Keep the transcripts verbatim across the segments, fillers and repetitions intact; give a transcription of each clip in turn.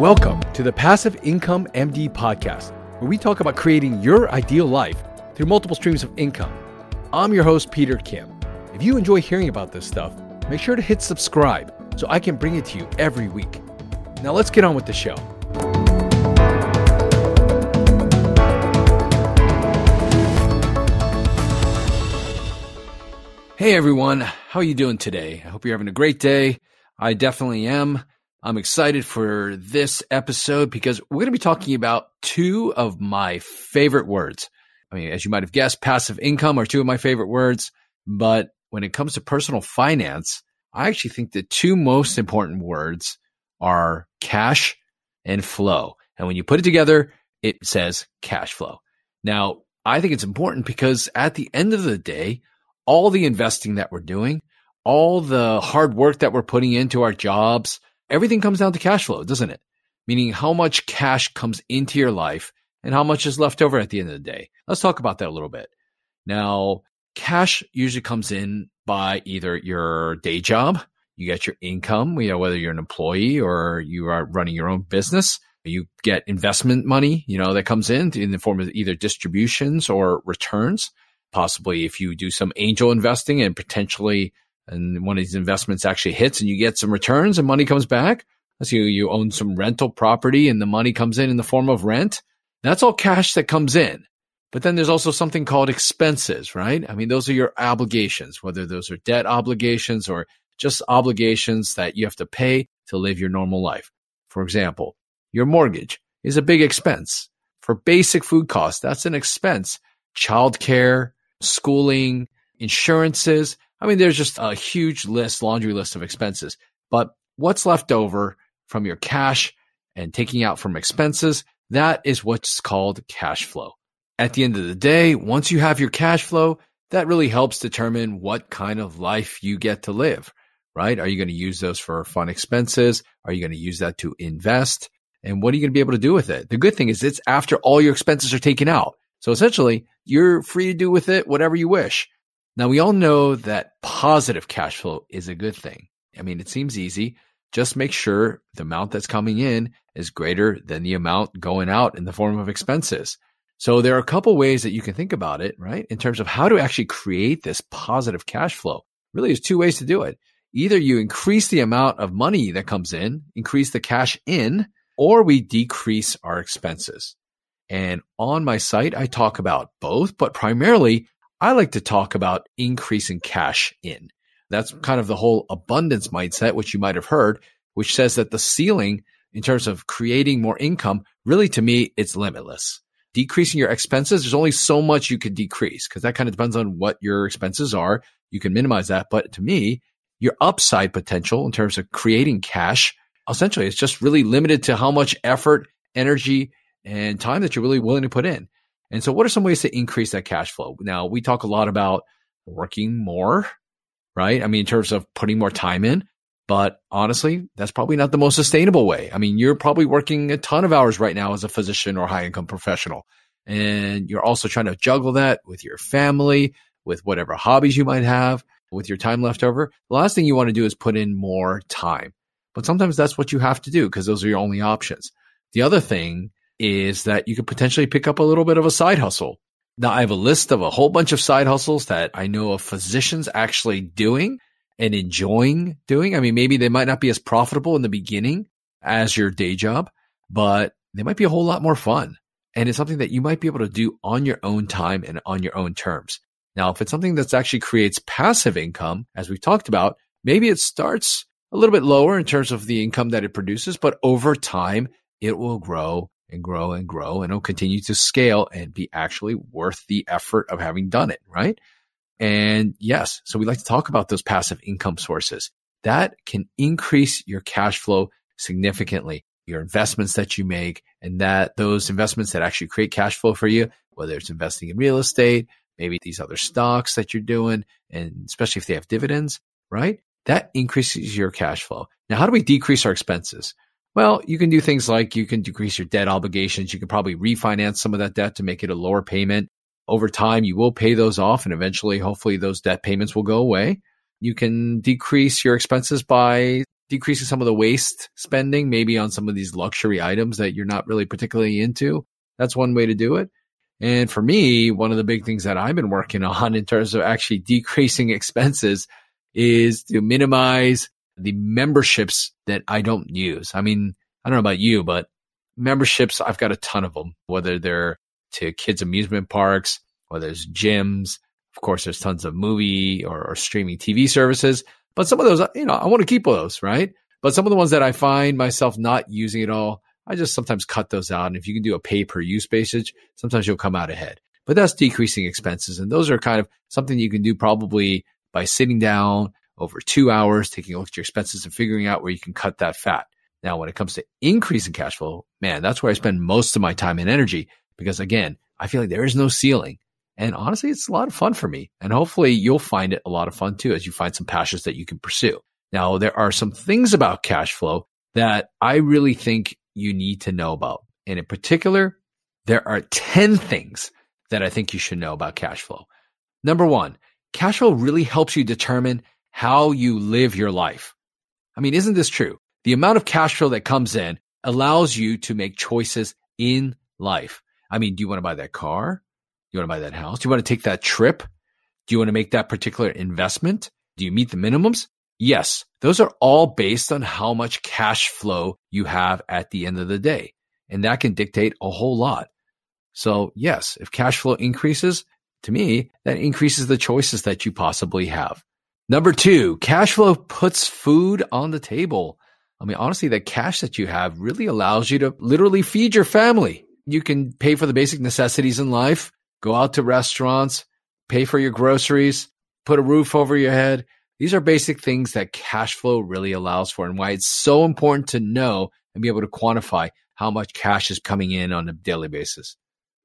Welcome to the Passive Income M D podcast, where we talk about creating your ideal life through multiple streams of income. I'm your host, Peter Kim. If you enjoy hearing about this stuff, make sure to hit subscribe so I can bring it to you every week. Now let's get on with the show. Hey everyone, how are you doing today? I hope you're having a great day. I definitely am. I'm excited for this episode because we're going to be talking about two of my favorite words. I mean, as you might have guessed, passive income are two of my favorite words. But when it comes to personal finance, I actually think the two most important words are cash and flow. And when you put it together, it says cash flow. Now, I think it's important because at the end of the day, all the investing that we're doing, all the hard work that we're putting into our jobs, everything comes down to cash flow, doesn't it? Meaning how much cash comes into your life and how much is left over at the end of the day. Let's talk about that a little bit. Now, cash usually comes in by either your day job, you get your income, you know, whether you're an employee or you are running your own business, you get investment money, you know, that comes in in the form of either distributions or returns. Possibly if you do some angel investing and potentially and one of these investments actually hits and you get some returns and money comes back. Let's say you own some rental property and the money comes in in the form of rent. That's all cash that comes in. But then there's also something called expenses, right? I mean, those are your obligations, whether those are debt obligations or just obligations that you have to pay to live your normal life. For example, your mortgage is a big expense. For basic food costs, that's an expense. Childcare, schooling, insurances. I mean, there's just a huge list, laundry list of expenses. But what's left over from your cash and taking out from expenses, that is what's called cash flow. At the end of the day, once you have your cash flow, that really helps determine what kind of life you get to live, right? Are you going to use those for fun expenses? Are you going to use that to invest? And what are you going to be able to do with it? The good thing is it's after all your expenses are taken out. So essentially, you're free to do with it whatever you wish. Now, we all know that positive cash flow is a good thing. I mean, it seems easy. Just make sure the amount that's coming in is greater than the amount going out in the form of expenses. So there are a couple ways that you can think about it, right? In terms of how to actually create this positive cash flow. Really, there's two ways to do it. Either you increase the amount of money that comes in, increase the cash in, or we decrease our expenses. And on my site, I talk about both, but primarily I like to talk about increasing cash in. That's kind of the whole abundance mindset, which you might have heard, which says that the ceiling in terms of creating more income, really to me, it's limitless. Decreasing your expenses, there's only so much you could decrease because that kind of depends on what your expenses are. You can minimize that. But to me, your upside potential in terms of creating cash, essentially, it's just really limited to how much effort, energy, and time that you're really willing to put in. And so what are some ways to increase that cash flow? Now, we talk a lot about working more, right? I mean, in terms of putting more time in, but honestly, that's probably not the most sustainable way. I mean, you're probably working a ton of hours right now as a physician or high income professional. And you're also trying to juggle that with your family, with whatever hobbies you might have, with your time left over. The last thing you want to do is put in more time. But sometimes that's what you have to do because those are your only options. The other thing is that you could potentially pick up a little bit of a side hustle. Now, I have a list of a whole bunch of side hustles that I know of physicians actually doing and enjoying doing. I mean, maybe they might not be as profitable in the beginning as your day job, but they might be a whole lot more fun. And it's something that you might be able to do on your own time and on your own terms. Now, if it's something that's actually creates passive income, as we've talked about, maybe it starts a little bit lower in terms of the income that it produces, but over time, it will grow and grow and grow, and it'll continue to scale and be actually worth the effort of having done it, right? And yes, so we like to talk about those passive income sources. That can increase your cash flow significantly, your investments that you make, and that those investments that actually create cash flow for you, whether it's investing in real estate, maybe these other stocks that you're doing, and especially if they have dividends, right? That increases your cash flow. Now, how do we decrease our expenses? Well, you can do things like you can decrease your debt obligations. You can probably refinance some of that debt to make it a lower payment. Over time, you will pay those off and eventually, hopefully, those debt payments will go away. You can decrease your expenses by decreasing some of the waste spending, maybe on some of these luxury items that you're not really particularly into. That's one way to do it. And for me, one of the big things that I've been working on in terms of actually decreasing expenses is to minimize the memberships that I don't use. I mean, I don't know about you, but memberships, I've got a ton of them, whether they're to kids' amusement parks, or there's gyms. Of course, there's tons of movie or, or streaming T V services. But some of those, you know, I want to keep those, right? But some of the ones that I find myself not using at all, I just sometimes cut those out. And if you can do a pay-per-use basis, sometimes you'll come out ahead. But that's decreasing expenses. And those are kind of something you can do probably by sitting down over two hours, taking a look at your expenses and figuring out where you can cut that fat. Now, when it comes to increasing cash flow, man, that's where I spend most of my time and energy because, again, I feel like there is no ceiling. And honestly, it's a lot of fun for me. And hopefully you'll find it a lot of fun too as you find some passions that you can pursue. Now, there are some things about cash flow that I really think you need to know about. And in particular, there are ten things that I think you should know about cash flow. Number one, cash flow really helps you determine how you live your life. I mean, isn't this true? The amount of cash flow that comes in allows you to make choices in life. I mean, do you want to buy that car? Do you want to buy that house? Do you want to take that trip? Do you want to make that particular investment? Do you meet the minimums? Yes, those are all based on how much cash flow you have at the end of the day. And that can dictate a whole lot. So yes, if cash flow increases, to me, that increases the choices that you possibly have. Number two, cash flow puts food on the table. I mean, honestly, the cash that you have really allows you to literally feed your family. You can pay for the basic necessities in life, go out to restaurants, pay for your groceries, put a roof over your head. These are basic things that cash flow really allows for and why it's so important to know and be able to quantify how much cash is coming in on a daily basis.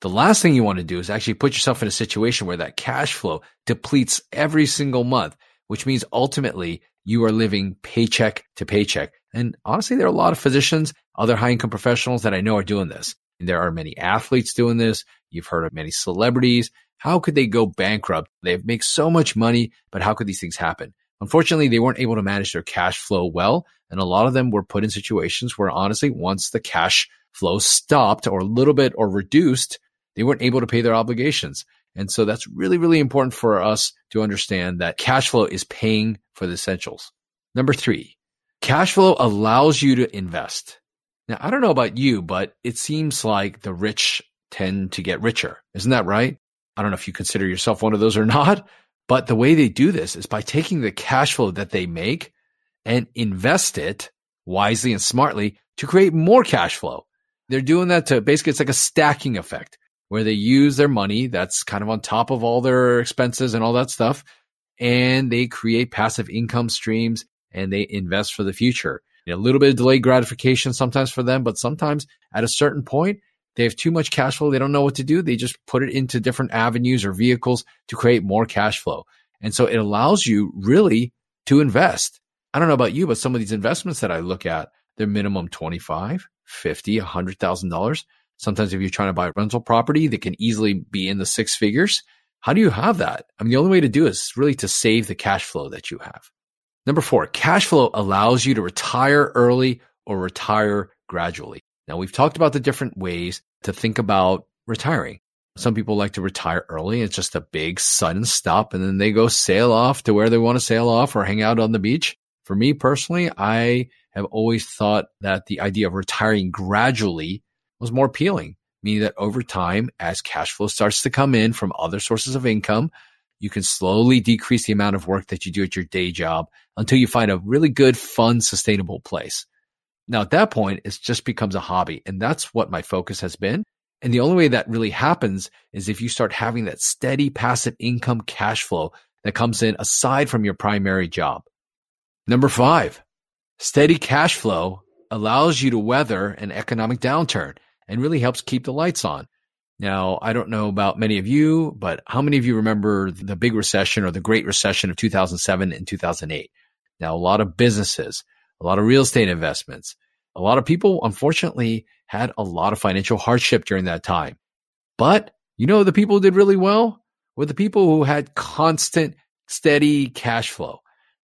The last thing you want to do is actually put yourself in a situation where that cash flow depletes every single month, which means ultimately you are living paycheck to paycheck. And honestly, there are a lot of physicians, other high-income professionals that I know are doing this. And there are many athletes doing this. You've heard of many celebrities. How could they go bankrupt? They make so much money, but how could these things happen? Unfortunately, they weren't able to manage their cash flow well. And a lot of them were put in situations where honestly, once the cash flow stopped or a little bit or reduced, they weren't able to pay their obligations. And so that's really, really important for us to understand that cash flow is paying for the essentials. Number three, cash flow allows you to invest. Now, I don't know about you, but it seems like the rich tend to get richer. Isn't that right? I don't know if you consider yourself one of those or not, but the way they do this is by taking the cash flow that they make and invest it wisely and smartly to create more cash flow. They're doing that to basically, it's like a stacking effect where they use their money that's kind of on top of all their expenses and all that stuff, and they create passive income streams and they invest for the future. A little bit of delayed gratification sometimes for them, but sometimes at a certain point, they have too much cash flow. They don't know what to do. They just put it into different avenues or vehicles to create more cash flow. And so it allows you really to invest. I don't know about you, but some of these investments that I look at, they're minimum twenty-five thousand dollars, fifty thousand dollars, one hundred thousand dollars. Sometimes if you're trying to buy a rental property, they can easily be in the six figures. How do you have that? I mean, the only way to do it is really to save the cash flow that you have. Number four, cash flow allows you to retire early or retire gradually. Now, we've talked about the different ways to think about retiring. Some people like to retire early. It's just a big sudden stop, and then they go sail off to where they want to sail off or hang out on the beach. For me personally, I have always thought that the idea of retiring gradually was more appealing, meaning that over time, as cash flow starts to come in from other sources of income, you can slowly decrease the amount of work that you do at your day job until you find a really good, fun, sustainable place. Now, at that point, it just becomes a hobby. And that's what my focus has been. And the only way that really happens is if you start having that steady passive income cash flow that comes in aside from your primary job. Number five, steady cash flow allows you to weather an economic downturn and really helps keep the lights on. Now, I don't know about many of you, but how many of you remember the big recession or the great recession of two thousand seven and two thousand eight? Now, a lot of businesses, a lot of real estate investments, a lot of people, unfortunately, had a lot of financial hardship during that time. But you know, the people who did really well were the people who had constant, steady cash flow.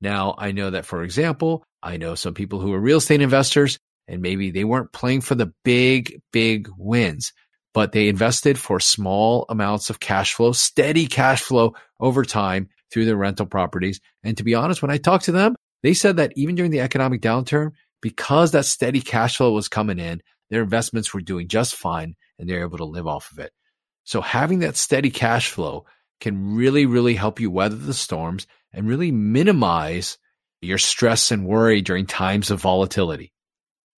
Now, I know that, for example, I know some people who are real estate investors, and maybe they weren't playing for the big, big wins, but they invested for small amounts of cash flow, steady cash flow over time through their rental properties. And to be honest, when I talked to them, they said that even during the economic downturn, because that steady cash flow was coming in, their investments were doing just fine and they're able to live off of it. So having that steady cash flow can really, really help you weather the storms and really minimize your stress and worry during times of volatility.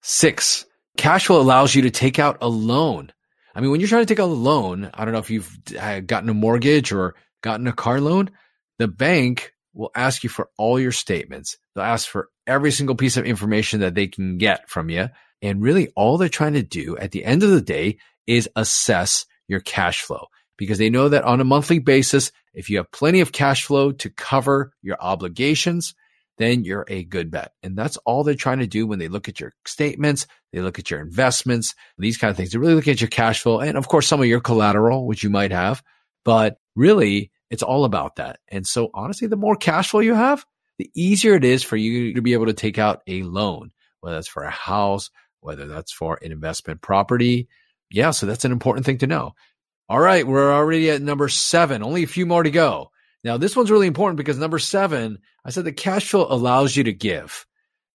Six, cash flow allows you to take out a loan. I mean, when you're trying to take out a loan, I don't know if you've gotten a mortgage or gotten a car loan, the bank will ask you for all your statements. They'll ask for every single piece of information that they can get from you. And really all they're trying to do at the end of the day is assess your cash flow, because they know that on a monthly basis, if you have plenty of cash flow to cover your obligations, then you're a good bet. And that's all they're trying to do when they look at your statements, they look at your investments, these kind of things. They really look at your cash flow and of course some of your collateral, which you might have, but really it's all about that. And so honestly, the more cash flow you have, the easier it is for you to be able to take out a loan, whether that's for a house, whether that's for an investment property. Yeah, so that's an important thing to know. All right, we're already at number seven, only a few more to go. Now, this one's really important because number seven, I said the cash flow allows you to give.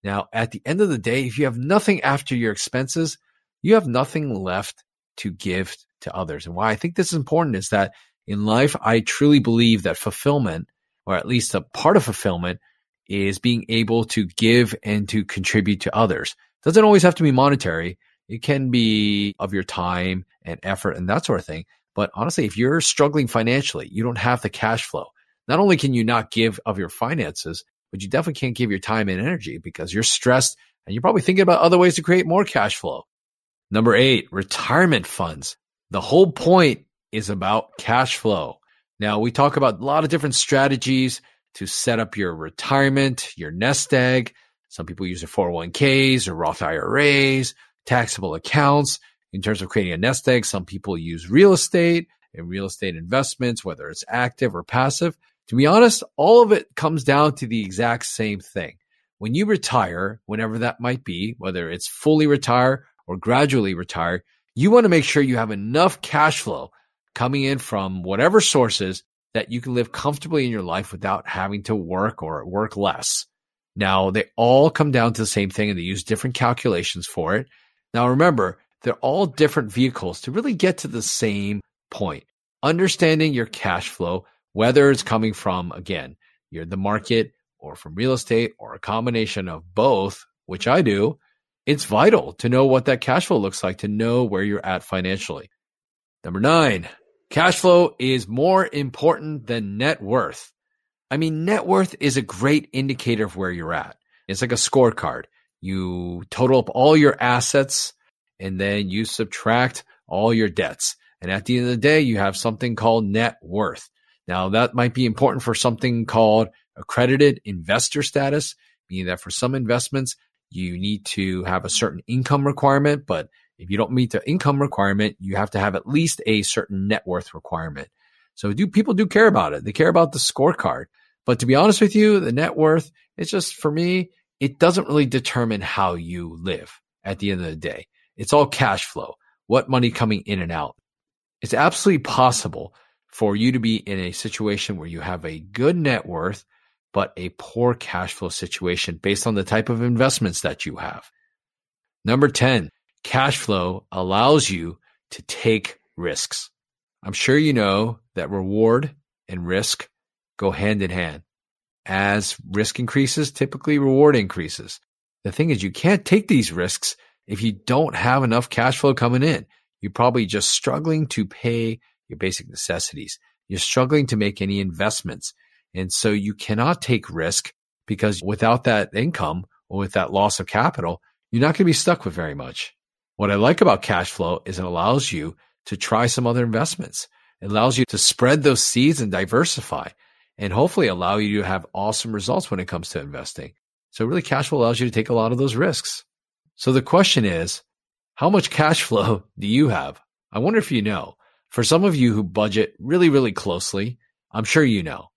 Now, at the end of the day, if you have nothing after your expenses, you have nothing left to give to others. And why I think this is important is that in life, I truly believe that fulfillment, or at least a part of fulfillment, is being able to give and to contribute to others. It doesn't always have to be monetary. It can be of your time and effort and that sort of thing. But honestly, if you're struggling financially, you don't have the cash flow. Not only can you not give of your finances, but you definitely can't give your time and energy because you're stressed and you're probably thinking about other ways to create more cash flow. Number eight, retirement funds. The whole point is about cash flow. Now, we talk about a lot of different strategies to set up your retirement, your nest egg. Some people use their four oh one k's or Roth I R As, taxable accounts. In terms of creating a nest egg, some people use real estate and real estate investments, whether it's active or passive. To be honest, all of it comes down to the exact same thing. When you retire, whenever that might be, whether it's fully retire or gradually retire, you want to make sure you have enough cash flow coming in from whatever sources that you can live comfortably in your life without having to work or work less. Now, they all come down to the same thing and they use different calculations for it. Now, remember, they're all different vehicles to really get to the same point. Understanding your cash flow, whether it's coming from, again, you're the market or from real estate or a combination of both, which I do, it's vital to know what that cash flow looks like, to know where you're at financially. Number nine, cash flow is more important than net worth. I mean, net worth is a great indicator of where you're at. It's like a scorecard. You total up all your assets, and then you subtract all your debts. And at the end of the day, you have something called net worth. Now, that might be important for something called accredited investor status, meaning that for some investments, you need to have a certain income requirement. But if you don't meet the income requirement, you have to have at least a certain net worth requirement. So do people do care about it. They care about the scorecard. But to be honest with you, the net worth, it's just, for me, it doesn't really determine how you live at the end of the day. It's all cash flow, what money coming in and out. It's absolutely possible for you to be in a situation where you have a good net worth, but a poor cash flow situation based on the type of investments that you have. Number ten, cash flow allows you to take risks. I'm sure you know that reward and risk go hand in hand. As risk increases, typically reward increases. The thing is, you can't take these risks if you don't have enough cash flow coming in. You're probably just struggling to pay your basic necessities. You're struggling to make any investments. And so you cannot take risk because without that income or with that loss of capital, you're not going to be stuck with very much. What I like about cash flow is it allows you to try some other investments. It allows you to spread those seeds and diversify and hopefully allow you to have awesome results when it comes to investing. So really, cash flow allows you to take a lot of those risks. So the question is, how much cash flow do you have? I wonder if you know. For some of you who budget really, really closely, I'm sure you know.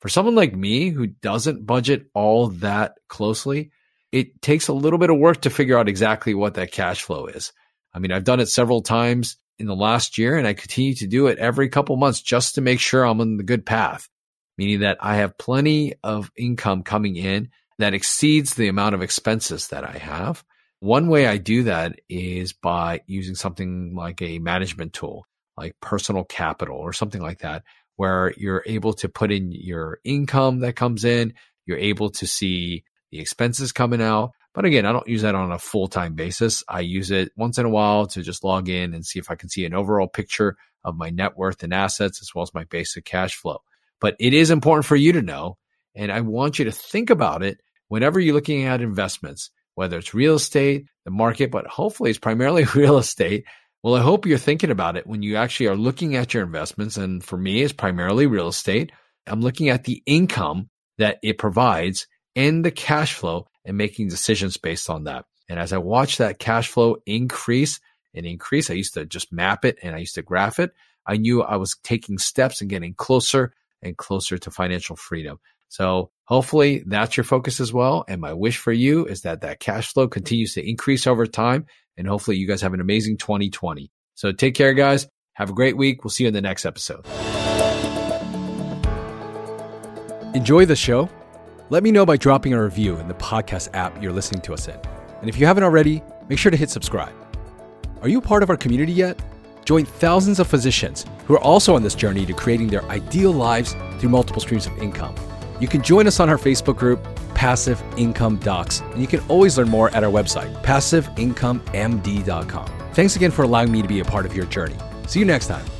For someone like me who doesn't budget all that closely, it takes a little bit of work to figure out exactly what that cash flow is. I mean, I've done it several times in the last year, and I continue to do it every couple months just to make sure I'm on the good path, meaning that I have plenty of income coming in that exceeds the amount of expenses that I have. One way I do that is by using something like a management tool, like Personal Capital or something like that, where you're able to put in your income that comes in, you're able to see the expenses coming out. But again, I don't use that on a full-time basis. I use it once in a while to just log in and see if I can see an overall picture of my net worth and assets, as well as my basic cash flow. But it is important for you to know, and I want you to think about it whenever you're looking at investments, whether it's real estate, the market, but hopefully it's primarily real estate. Well, I hope you're thinking about it when you actually are looking at your investments. And for me, it's primarily real estate. I'm looking at the income that it provides and the cash flow, and making decisions based on that. And as I watch that cash flow increase and increase, I used to just map it and I used to graph it. I knew I was taking steps and getting closer and closer to financial freedom. So hopefully that's your focus as well. And my wish for you is that that cash flow continues to increase over time. And hopefully you guys have an amazing twenty twenty. So take care, guys. Have a great week. We'll see you in the next episode. Enjoy the show. Let me know by dropping a review in the podcast app you're listening to us in. And if you haven't already, make sure to hit subscribe. Are you part of our community yet? Join thousands of physicians who are also on this journey to creating their ideal lives through multiple streams of income. You can join us on our Facebook group, Passive Income Docs, and you can always learn more at our website, passive income m d dot com. Thanks again for allowing me to be a part of your journey. See you next time.